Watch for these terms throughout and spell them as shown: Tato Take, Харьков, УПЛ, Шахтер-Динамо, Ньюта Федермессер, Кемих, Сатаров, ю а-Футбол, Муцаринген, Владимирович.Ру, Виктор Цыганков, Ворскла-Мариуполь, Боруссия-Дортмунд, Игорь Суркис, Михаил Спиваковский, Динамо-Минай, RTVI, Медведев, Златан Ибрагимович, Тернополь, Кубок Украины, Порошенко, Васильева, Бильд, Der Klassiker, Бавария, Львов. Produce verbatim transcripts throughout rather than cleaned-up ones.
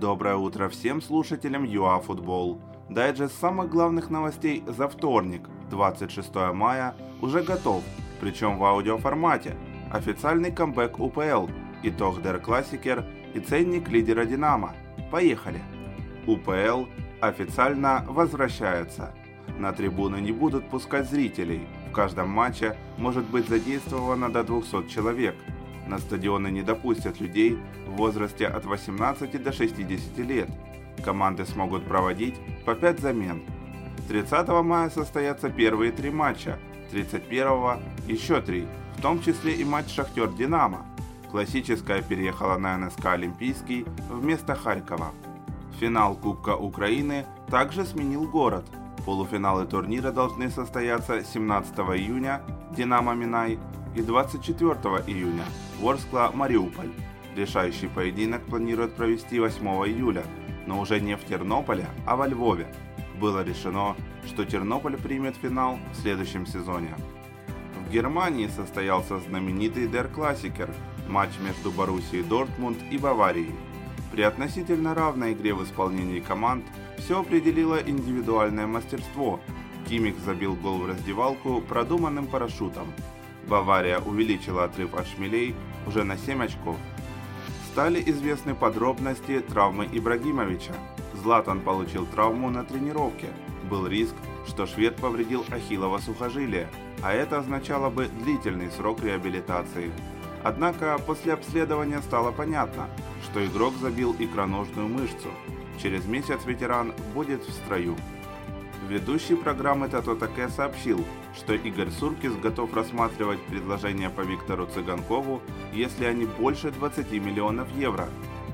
Доброе утро всем слушателям ю а-Футбол. Дайджест самых главных новостей за вторник, двадцать шестого мая, уже готов, причем в аудиоформате. Официальный камбэк у пэ эл, итог Der Klassiker и ценник лидера Динамо. Поехали! у пэ эл официально возвращается. На трибуны не будут пускать зрителей. В каждом матче может быть задействовано до двести человек. На стадионы не допустят людей в возрасте от восемнадцати до шестидесяти лет. Команды смогут проводить по пять замен. тридцатого мая состоятся первые три матча, тридцать первого еще три, в том числе и матч «Шахтер-Динамо». Классическая переехала на эн эс ка Олимпийский вместо Харькова. Финал Кубка Украины также сменил город. Полуфиналы турнира должны состояться семнадцатого июня «Динамо-Минай» и двадцать четвертого июня «Ворскла-Мариуполь». Решающий поединок планируют провести восьмого июля, но уже не в Тернополе, а во Львове. Было решено, что Тернополь примет финал в следующем сезоне. В Германии состоялся знаменитый Der Klassiker, матч между Боруссией-Дортмунд и Баварией. При относительно равной игре в исполнении команд все определило индивидуальное мастерство. Кемих забил гол в раздевалку продуманным парашютом. Бавария увеличила отрыв от шмелей уже на семь очков. Стали известны подробности травмы Ибрагимовича. Златан получил травму на тренировке. Был риск, что швед повредил ахиллово сухожилие, а это означало бы длительный срок реабилитации. Однако после обследования стало понятно, что игрок забил икроножную мышцу. Через месяц ветеран будет в строю. Ведущий программы Tato Take сообщил, что Игорь Суркис готов рассматривать предложения по Виктору Цыганкову, если они больше двадцати миллионов евро.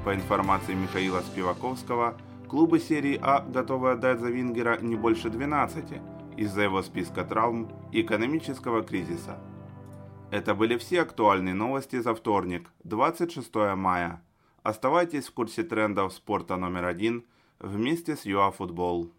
По информации Михаила Спиваковского, клубы серии А готовы отдать за вингера не больше двенадцати из-за его списка травм и экономического кризиса. Это были все актуальные новости за вторник, двадцать шестого мая. Оставайтесь в курсе трендов спорта номер один вместе с ю а-Футбол.